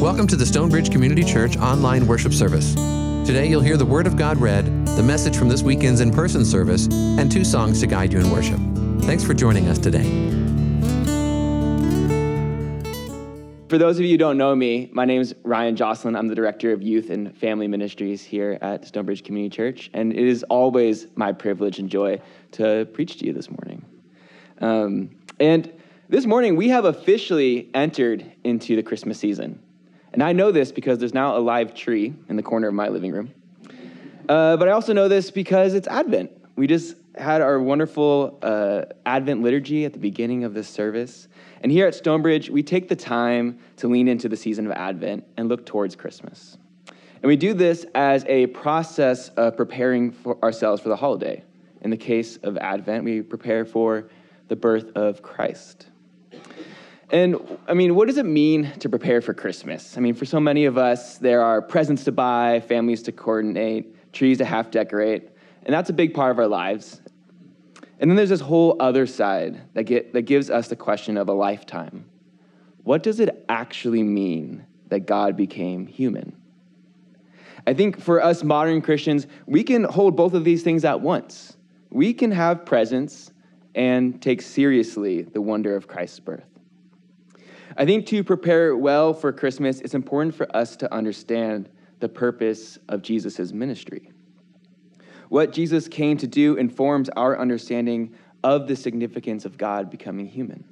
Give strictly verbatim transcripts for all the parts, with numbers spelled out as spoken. Welcome to the Stonebridge Community Church online worship service. Today you'll hear the Word of God read, the message from this weekend's in-person service, and two songs to guide you in worship. Thanks for joining us today. For those of you who don't know me, my name's Ryan Joslin. I'm the Director of Youth and Family Ministries here at Stonebridge Community Church, and it is always my privilege and joy to preach to you this morning. Um, and this morning, we have officially entered into the Christmas season. And I know this because there's now a live tree in the corner of my living room. Uh, but I also know this because it's Advent. We just had our wonderful uh, Advent liturgy at the beginning of this service. And here at Stonebridge, we take the time to lean into the season of Advent and look towards Christmas. And we do this as a process of preparing for ourselves for the holiday. In the case of Advent, we prepare for the birth of Christ. And, I mean, what does it mean to prepare for Christmas? I mean, for so many of us, there are presents to buy, families to coordinate, trees to half-decorate, and that's a big part of our lives. And then there's this whole other side that get, that gives us the question of a lifetime. What does it actually mean that God became human? I think for us modern Christians, we can hold both of these things at once. We can have presents and take seriously the wonder of Christ's birth. I think to prepare well for Christmas, it's important for us to understand the purpose of Jesus' ministry. What Jesus came to do informs our understanding of the significance of God becoming human.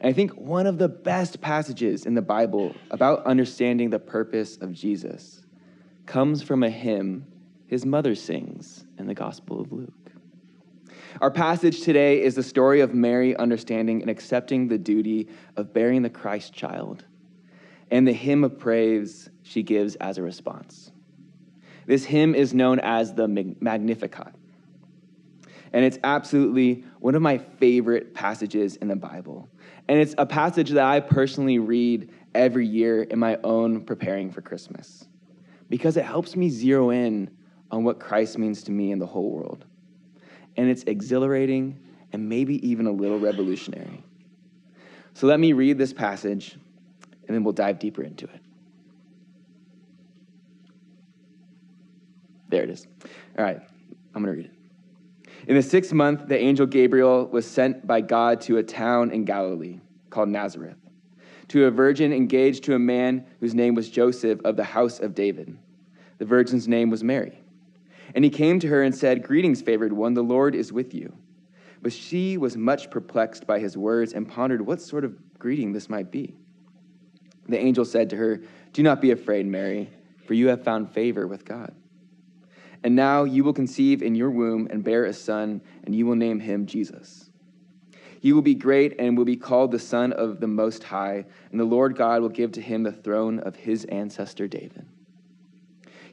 And I think one of the best passages in the Bible about understanding the purpose of Jesus comes from a hymn his mother sings in the Gospel of Luke. Our passage today is the story of Mary understanding and accepting the duty of bearing the Christ child and the hymn of praise she gives as a response. This hymn is known as the Magnificat, and it's absolutely one of my favorite passages in the Bible. And it's a passage that I personally read every year in my own preparing for Christmas because it helps me zero in on what Christ means to me and the whole world. And it's exhilarating and maybe even a little revolutionary. So let me read this passage, and then we'll dive deeper into it. There it is. All right, I'm going to read it. In the sixth month, the angel Gabriel was sent by God to a town in Galilee called Nazareth, to a virgin engaged to a man whose name was Joseph of the house of David. The virgin's name was Mary. And he came to her and said, "Greetings, favored one, the Lord is with you." But she was much perplexed by his words and pondered what sort of greeting this might be. The angel said to her, "Do not be afraid, Mary, for you have found favor with God. And now you will conceive in your womb and bear a son, and you will name him Jesus. He will be great and will be called the Son of the Most High, and the Lord God will give to him the throne of his ancestor David.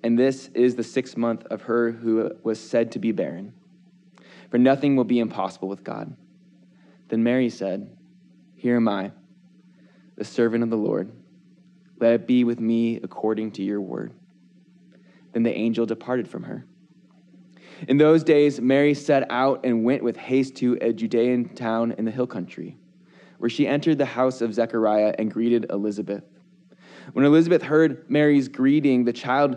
And this is the sixth month of her who was said to be barren. For nothing will be impossible with God." Then Mary said, "Here am I, the servant of the Lord. Let it be with me according to your word." Then the angel departed from her. In those days, Mary set out and went with haste to a Judean town in the hill country, where she entered the house of Zechariah and greeted Elizabeth. When Elizabeth heard Mary's greeting, the child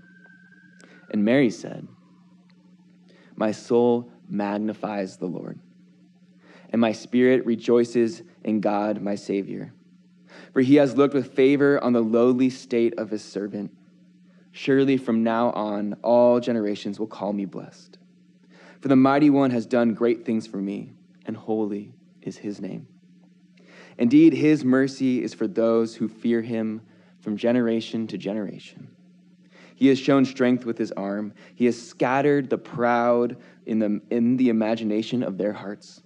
And Mary said, "My soul magnifies the Lord, and my spirit rejoices in God my Savior, for he has looked with favor on the lowly state of his servant. Surely from now on, all generations will call me blessed. For the Mighty One has done great things for me, and holy is his name. Indeed, his mercy is for those who fear him from generation to generation. He has shown strength with his arm. He has scattered the proud in the, in the imagination of their hearts.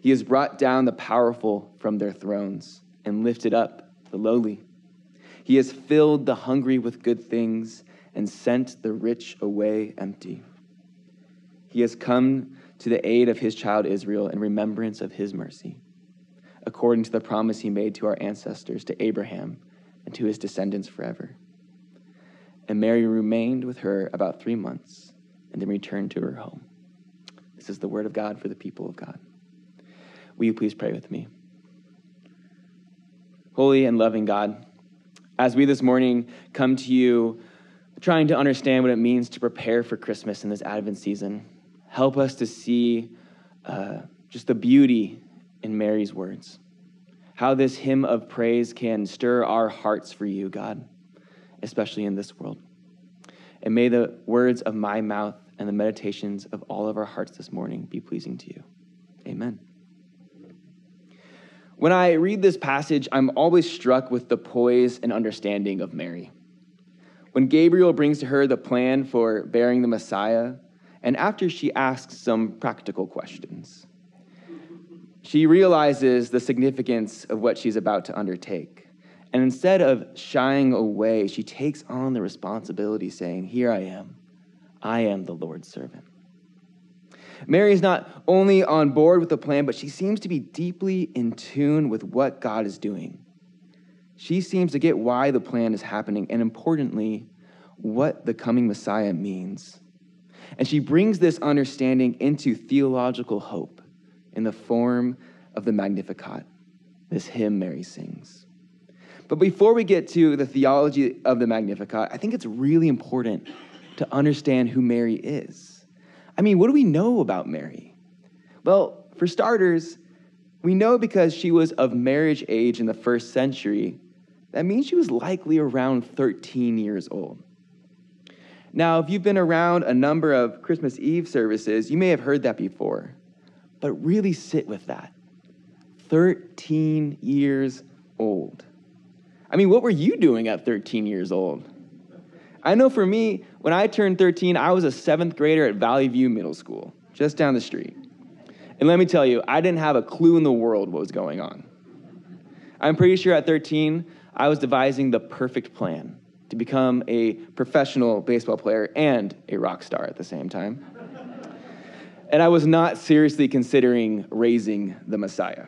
He has brought down the powerful from their thrones and lifted up the lowly. He has filled the hungry with good things and sent the rich away empty. He has come to the aid of his child Israel in remembrance of his mercy, according to the promise he made to our ancestors, to Abraham and to his descendants forever. And Mary remained with her about three months and then returned to her home. This is the word of God for the people of God. Will you please pray with me? Holy and loving God, as we this morning come to you trying to understand what it means to prepare for Christmas in this Advent season, help us to see uh, just the beauty in Mary's words, how this hymn of praise can stir our hearts for you, God, especially in this world. And may the words of my mouth and the meditations of all of our hearts this morning be pleasing to you. Amen. When I read this passage, I'm always struck with the poise and understanding of Mary. When Gabriel brings to her the plan for bearing the Messiah, and after she asks some practical questions, she realizes the significance of what she's about to undertake. And instead of shying away, she takes on the responsibility, saying, "Here I am. I am the Lord's servant." Mary is not only on board with the plan, but she seems to be deeply in tune with what God is doing. She seems to get why the plan is happening, and importantly, what the coming Messiah means. And she brings this understanding into theological hope in the form of the Magnificat, this hymn Mary sings. But before we get to the theology of the Magnificat, I think it's really important to understand who Mary is. I mean, what do we know about Mary? Well, for starters, we know because she was of marriage age in the first century, that means she was likely around thirteen years old. Now, if you've been around a number of Christmas Eve services, you may have heard that before, but really sit with that. thirteen years old. I mean, what were you doing at thirteen years old? I know for me, when I turned thirteen, I was a seventh grader at Valley View Middle School, just down the street. And let me tell you, I didn't have a clue in the world what was going on. I'm pretty sure at thirteen, I was devising the perfect plan to become a professional baseball player and a rock star at the same time. And I was not seriously considering raising the Messiah.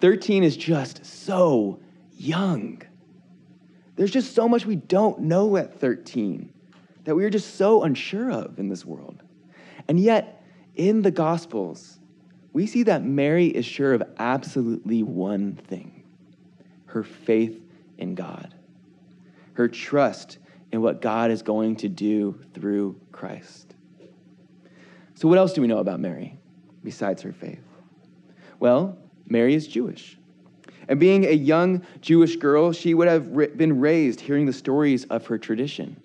thirteen is just so young. There's just so much we don't know at thirteen that we are just so unsure of in this world. And yet, in the Gospels, we see that Mary is sure of absolutely one thing: her faith in God, her trust in what God is going to do through Christ. So what else do we know about Mary besides her faith? Well, Mary is Jewish. And being a young Jewish girl, she would have been raised hearing the stories of her tradition.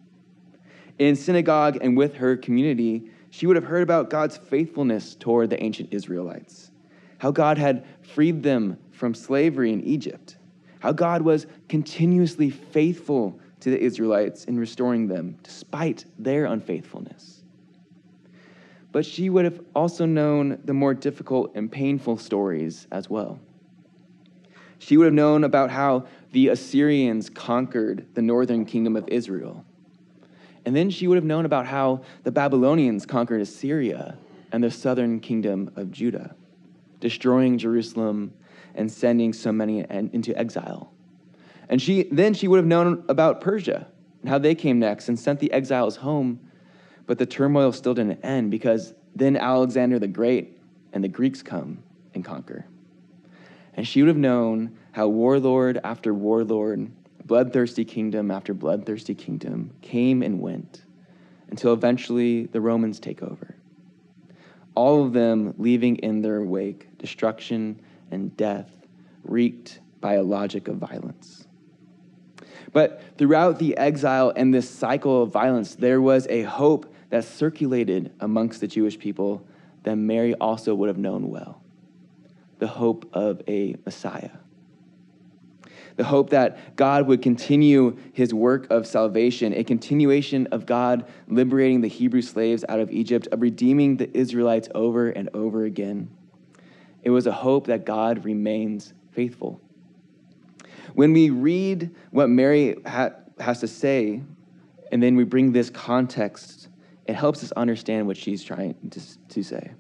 In synagogue and with her community, she would have heard about God's faithfulness toward the ancient Israelites, how God had freed them from slavery in Egypt, how God was continuously faithful to the Israelites in restoring them despite their unfaithfulness. But she would have also known the more difficult and painful stories as well. She would have known about how the Assyrians conquered the northern kingdom of Israel. And then she would have known about how the Babylonians conquered Assyria and the southern kingdom of Judah, destroying Jerusalem and sending so many into exile. And she then she would have known about Persia and how they came next and sent the exiles home, but the turmoil still didn't end because then Alexander the Great and the Greeks come and conquer. And she would have known how warlord after warlord, bloodthirsty kingdom after bloodthirsty kingdom came and went until eventually the Romans take over. All of them leaving in their wake destruction and death wreaked by a logic of violence. But throughout the exile and this cycle of violence, there was a hope that circulated amongst the Jewish people that Mary also would have known well, the hope of a Messiah, the hope that God would continue his work of salvation, a continuation of God liberating the Hebrew slaves out of Egypt, of redeeming the Israelites over and over again. It was a hope that God remains faithful. When we read what Mary ha- has to say, and then we bring this context, it helps us understand what she's trying to, to say.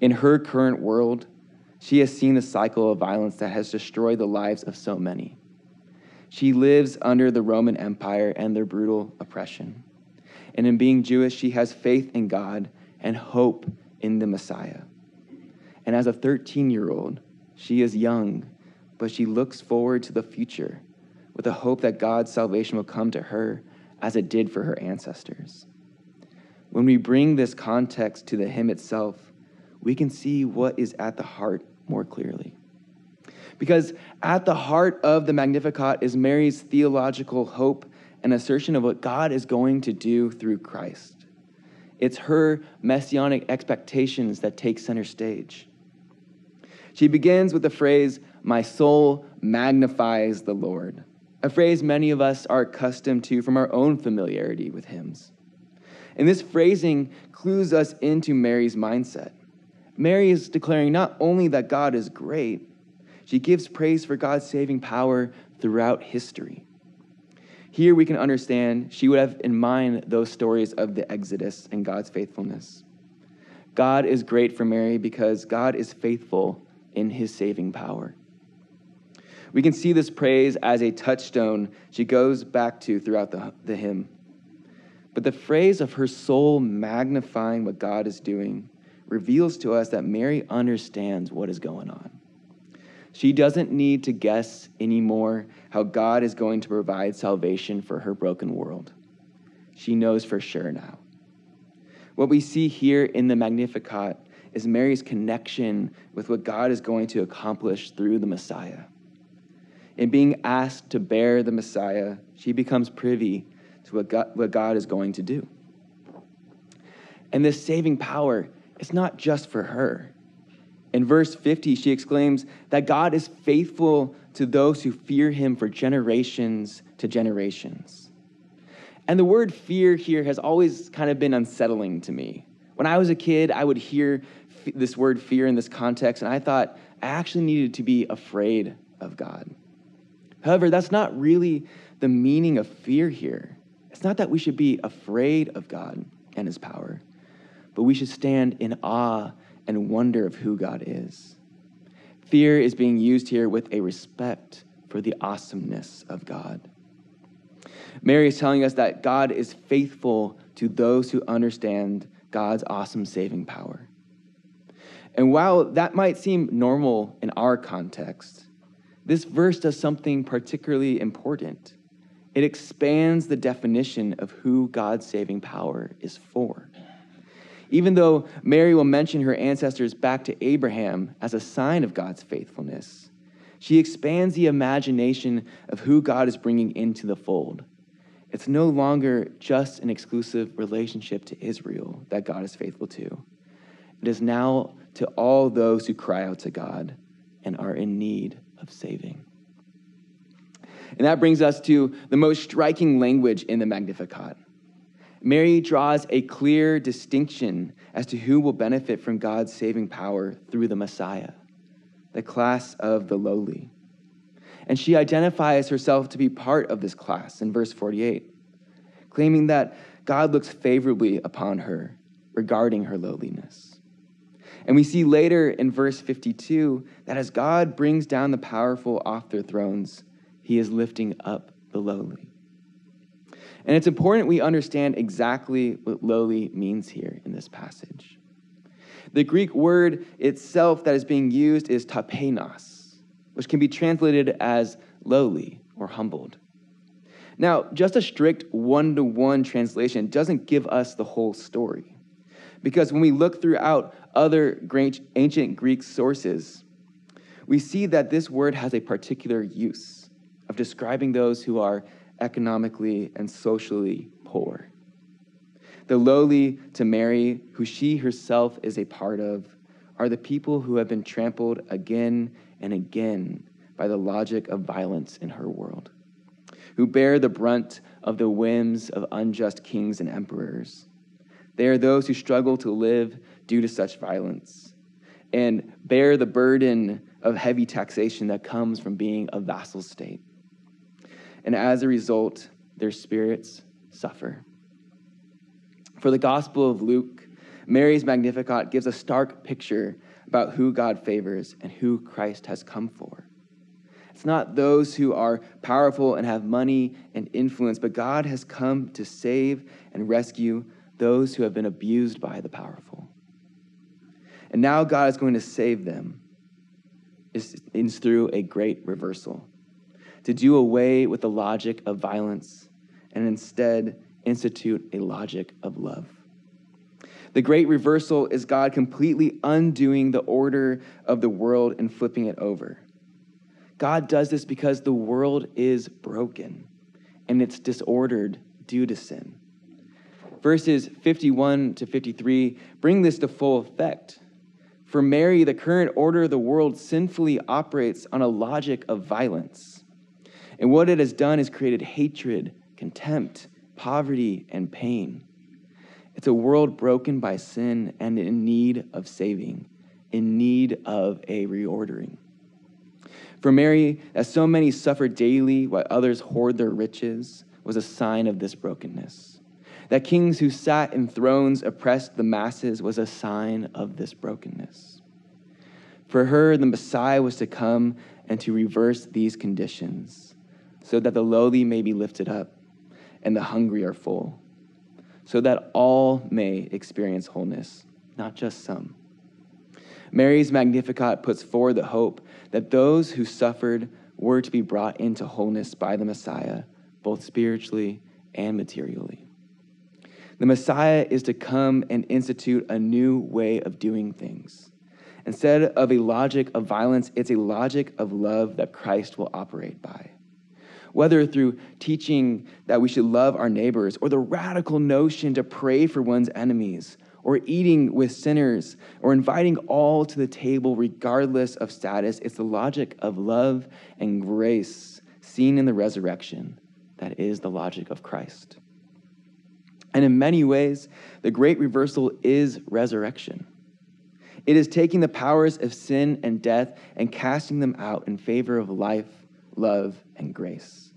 In her current world, she has seen the cycle of violence that has destroyed the lives of so many. She lives under the Roman Empire and their brutal oppression. And in being Jewish, she has faith in God and hope in the Messiah. And as a thirteen-year-old, she is young, but she looks forward to the future with the hope that God's salvation will come to her as it did for her ancestors. When we bring this context to the hymn itself, we can see what is at the heart more clearly. Because at the heart of the Magnificat is Mary's theological hope and assertion of what God is going to do through Christ. It's her messianic expectations that take center stage. She begins with the phrase, "My soul magnifies the Lord," a phrase many of us are accustomed to from our own familiarity with hymns. And this phrasing clues us into Mary's mindset. Mary is declaring not only that God is great, she gives praise for God's saving power throughout history. Here we can understand she would have in mind those stories of the Exodus and God's faithfulness. God is great for Mary because God is faithful in his saving power. We can see this praise as a touchstone she goes back to throughout the, the hymn. But the phrase of her soul magnifying what God is doing reveals to us that Mary understands what is going on. She doesn't need to guess anymore how God is going to provide salvation for her broken world. She knows for sure now. What we see here in the Magnificat is Mary's connection with what God is going to accomplish through the Messiah. In being asked to bear the Messiah, she becomes privy to what God, what God is going to do. And this saving power, it's not just for her. In verse fifty, she exclaims that God is faithful to those who fear him for generations to generations. And the word fear here has always kind of been unsettling to me. When I was a kid, I would hear f- this word fear in this context, and I thought I actually needed to be afraid of God. However, that's not really the meaning of fear here. It's not that we should be afraid of God and his power, but we should stand in awe and wonder of who God is. Fear is being used here with a respect for the awesomeness of God. Mary is telling us that God is faithful to those who understand God's awesome saving power. And while that might seem normal in our context, this verse does something particularly important. It expands the definition of who God's saving power is for. Even though Mary will mention her ancestors back to Abraham as a sign of God's faithfulness, she expands the imagination of who God is bringing into the fold. It's no longer just an exclusive relationship to Israel that God is faithful to. It is now to all those who cry out to God and are in need of saving. And that brings us to the most striking language in the Magnificat. Mary draws a clear distinction as to who will benefit from God's saving power through the Messiah, the class of the lowly. And she identifies herself to be part of this class in verse forty-eight, claiming that God looks favorably upon her regarding her lowliness. And we see later in verse fifty-two that as God brings down the powerful off their thrones, he is lifting up the lowly. And it's important we understand exactly what lowly means here in this passage. The Greek word itself that is being used is tapeinos, which can be translated as lowly or humbled. Now, just a strict one-to-one translation doesn't give us the whole story, because when we look throughout other great ancient Greek sources, we see that this word has a particular use, of describing those who are economically and socially poor. The lowly to Mary, who she herself is a part of, are the people who have been trampled again and again by the logic of violence in her world, who bear the brunt of the whims of unjust kings and emperors. They are those who struggle to live due to such violence and bear the burden of heavy taxation that comes from being a vassal state. And as a result, their spirits suffer. For the Gospel of Luke, Mary's Magnificat gives a stark picture about who God favors and who Christ has come for. It's not those who are powerful and have money and influence, but God has come to save and rescue those who have been abused by the powerful. And now God is going to save them is through a great reversal, to do away with the logic of violence and instead institute a logic of love. The great reversal is God completely undoing the order of the world and flipping it over. God does this because the world is broken and it's disordered due to sin. Verses fifty-one to fifty-three bring this to full effect. For Mary, the current order of the world sinfully operates on a logic of violence. And what it has done is created hatred, contempt, poverty, and pain. It's a world broken by sin and in need of saving, in need of a reordering. For Mary, as so many suffer daily while others hoard their riches, was a sign of this brokenness. That kings who sat in thrones oppressed the masses was a sign of this brokenness. For her, the Messiah was to come and to reverse these conditions, so that the lowly may be lifted up and the hungry are full, so that all may experience wholeness, not just some. Mary's Magnificat puts forward the hope that those who suffered were to be brought into wholeness by the Messiah, both spiritually and materially. The Messiah is to come and institute a new way of doing things. Instead of a logic of violence, it's a logic of love that Christ will operate by. Whether through teaching that we should love our neighbors, or the radical notion to pray for one's enemies, or eating with sinners, or inviting all to the table regardless of status, it's the logic of love and grace seen in the resurrection that is the logic of Christ. And in many ways, the great reversal is resurrection. It is taking the powers of sin and death and casting them out in favor of life, love, and grace.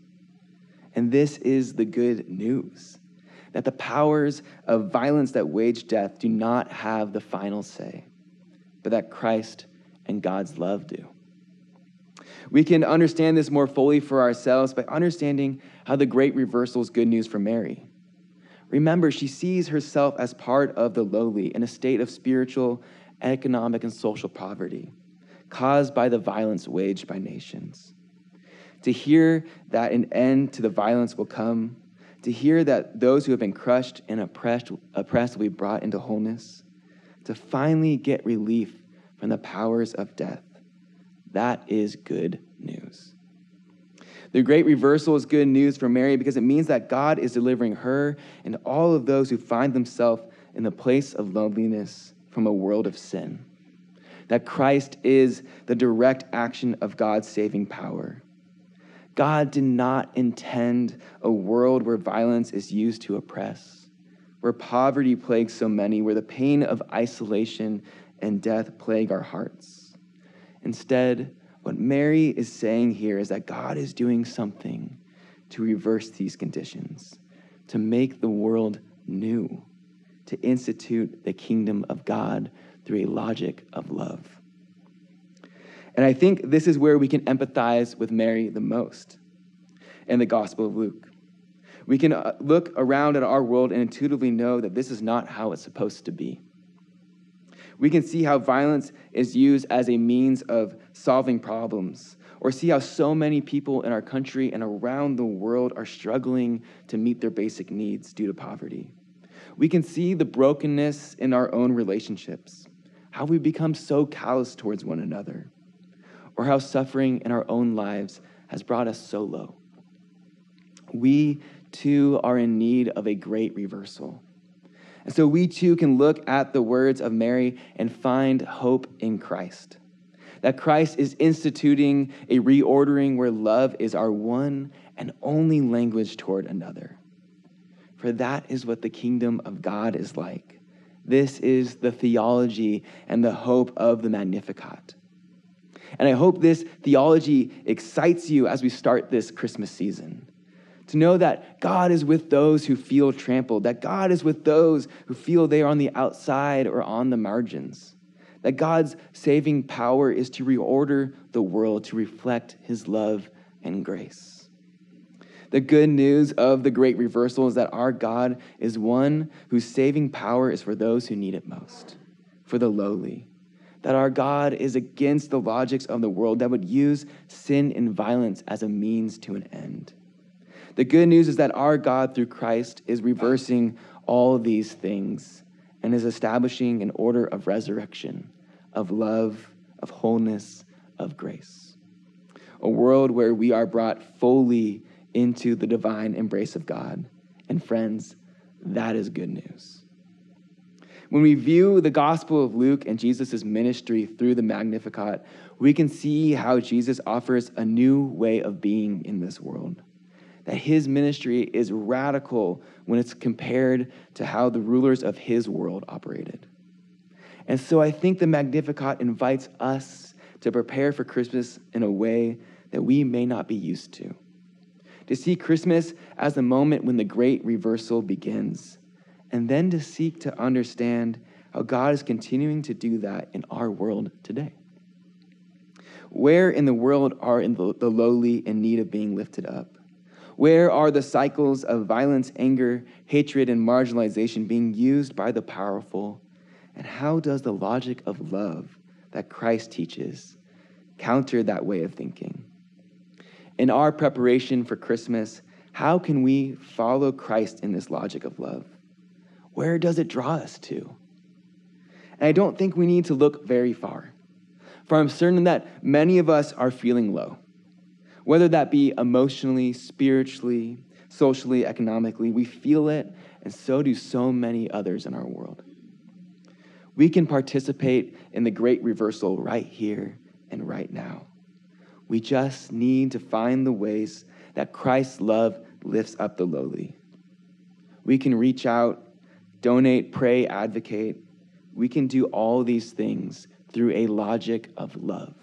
And this is the good news, that the powers of violence that wage death do not have the final say, but that Christ and God's love do. We can understand this more fully for ourselves by understanding how the great reversal is good news for Mary. Remember, she sees herself as part of the lowly in a state of spiritual, economic, and social poverty caused by the violence waged by nations. To hear that an end to the violence will come, to hear that those who have been crushed and oppressed, oppressed will be brought into wholeness, to finally get relief from the powers of death, that is good news. The great reversal is good news for Mary because it means that God is delivering her and all of those who find themselves in the place of loneliness from a world of sin. That Christ is the direct action of God's saving power. God did not intend a world where violence is used to oppress, where poverty plagues so many, where the pain of isolation and death plague our hearts. Instead, what Mary is saying here is that God is doing something to reverse these conditions, to make the world new, to institute the kingdom of God through a logic of love. And I think this is where we can empathize with Mary the most in the Gospel of Luke. We can look around at our world and intuitively know that this is not how it's supposed to be. We can see how violence is used as a means of solving problems, or see how so many people in our country and around the world are struggling to meet their basic needs due to poverty. We can see the brokenness in our own relationships, how we become so callous towards one another, or how suffering in our own lives has brought us so low. We too are in need of a great reversal. And so we too can look at the words of Mary and find hope in Christ. That Christ is instituting a reordering where love is our one and only language toward another. For that is what the kingdom of God is like. This is the theology and the hope of the Magnificat. And I hope this theology excites you as we start this Christmas season. To know that God is with those who feel trampled, that God is with those who feel they are on the outside or on the margins, that God's saving power is to reorder the world to reflect his love and grace. The good news of the great reversal is that our God is one whose saving power is for those who need it most, for the lowly, that our God is against the logics of the world that would use sin and violence as a means to an end. The good news is that our God, through Christ, is reversing all these things and is establishing an order of resurrection, of love, of wholeness, of grace. A world where we are brought fully into the divine embrace of God. And friends, that is good news. When we view the Gospel of Luke and Jesus' ministry through the Magnificat, we can see how Jesus offers a new way of being in this world. That his ministry is radical when it's compared to how the rulers of his world operated. And so I think the Magnificat invites us to prepare for Christmas in a way that we may not be used to. To see Christmas as the moment when the great reversal begins, and then to seek to understand how God is continuing to do that in our world today. Where in the world are in the, the lowly in need of being lifted up? Where are the cycles of violence, anger, hatred, and marginalization being used by the powerful? And how does the logic of love that Christ teaches counter that way of thinking? In our preparation for Christmas, how can we follow Christ in this logic of love? Where does it draw us to? And I don't think we need to look very far, for I'm certain that many of us are feeling low. Whether that be emotionally, spiritually, socially, economically, we feel it, and so do so many others in our world. We can participate in the great reversal right here and right now. We just need to find the ways that Christ's love lifts up the lowly. We can reach out, donate, pray, advocate. We can do all these things through a logic of love.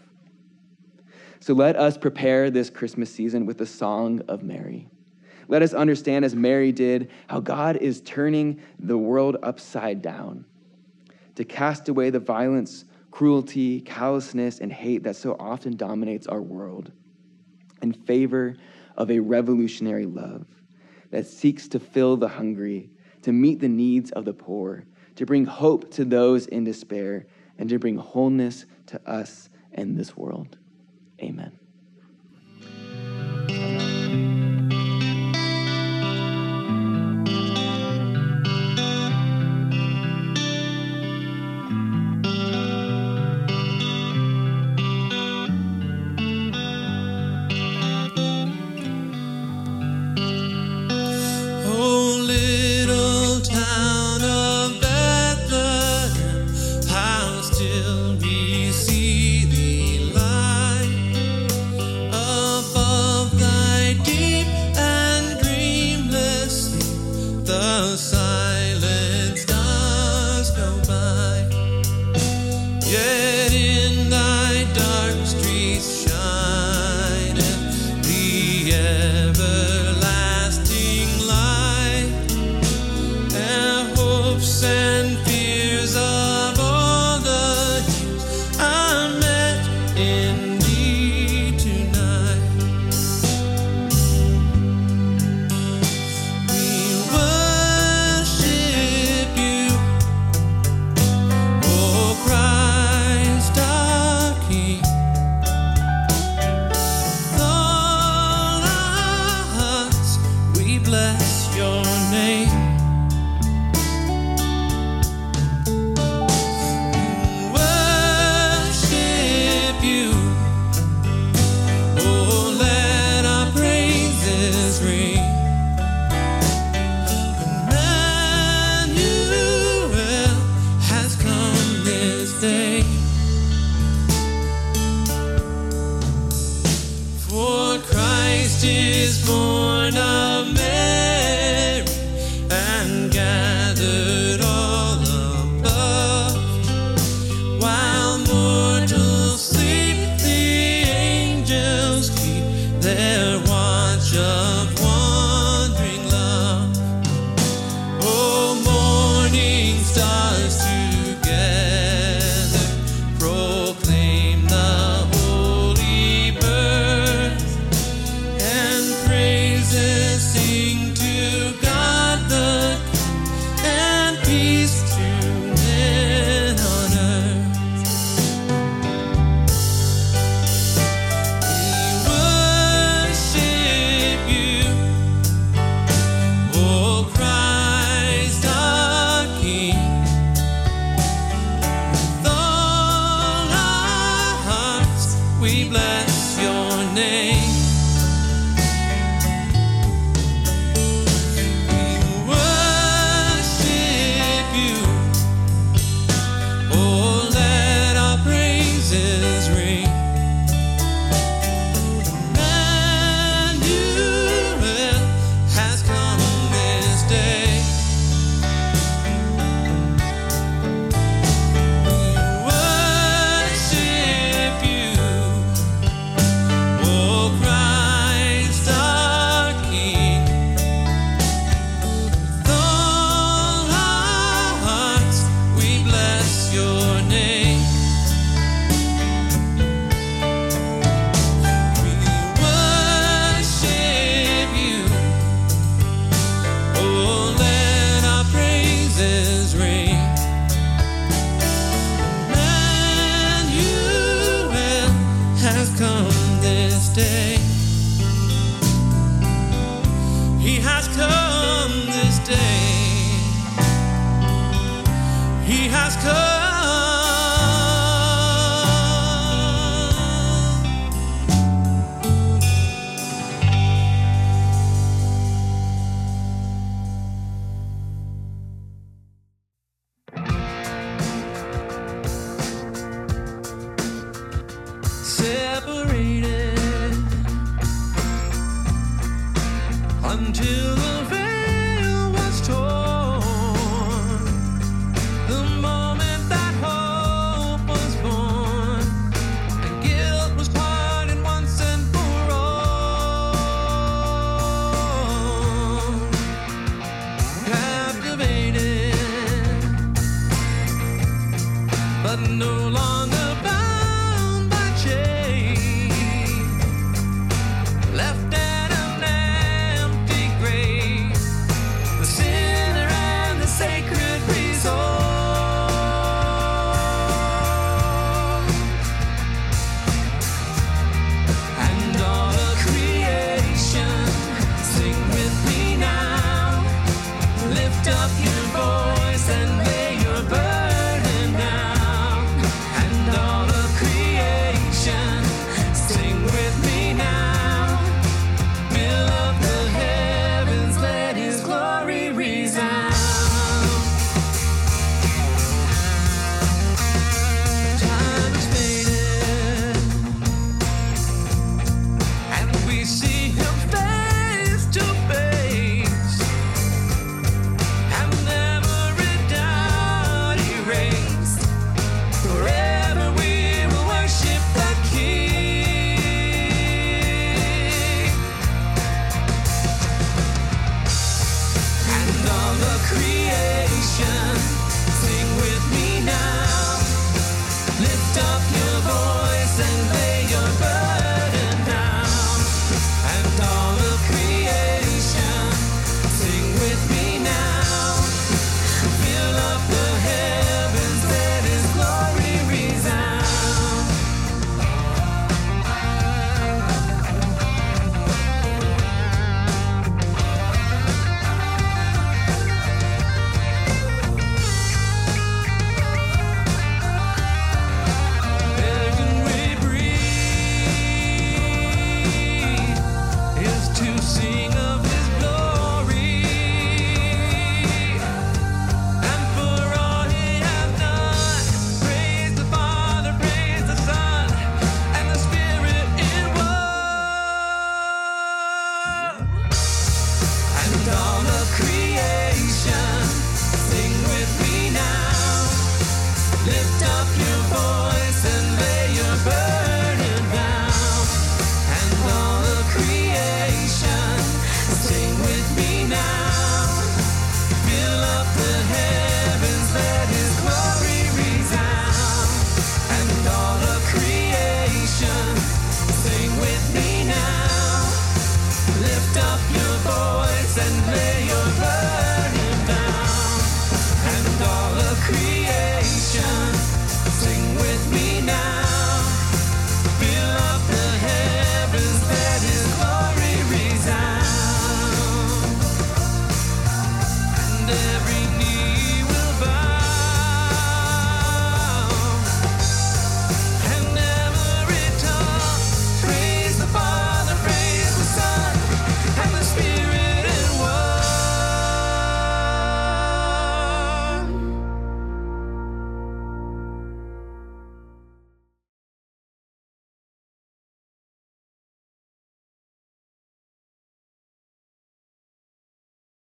So let us prepare this Christmas season with the song of Mary. Let us understand, as Mary did, how God is turning the world upside down to cast away the violence, cruelty, callousness, and hate that so often dominates our world in favor of a revolutionary love that seeks to fill the hungry, to meet the needs of the poor, to bring hope to those in despair, and to bring wholeness to us and this world. Amen. Worship you, oh, let He has come this day. He has come. Every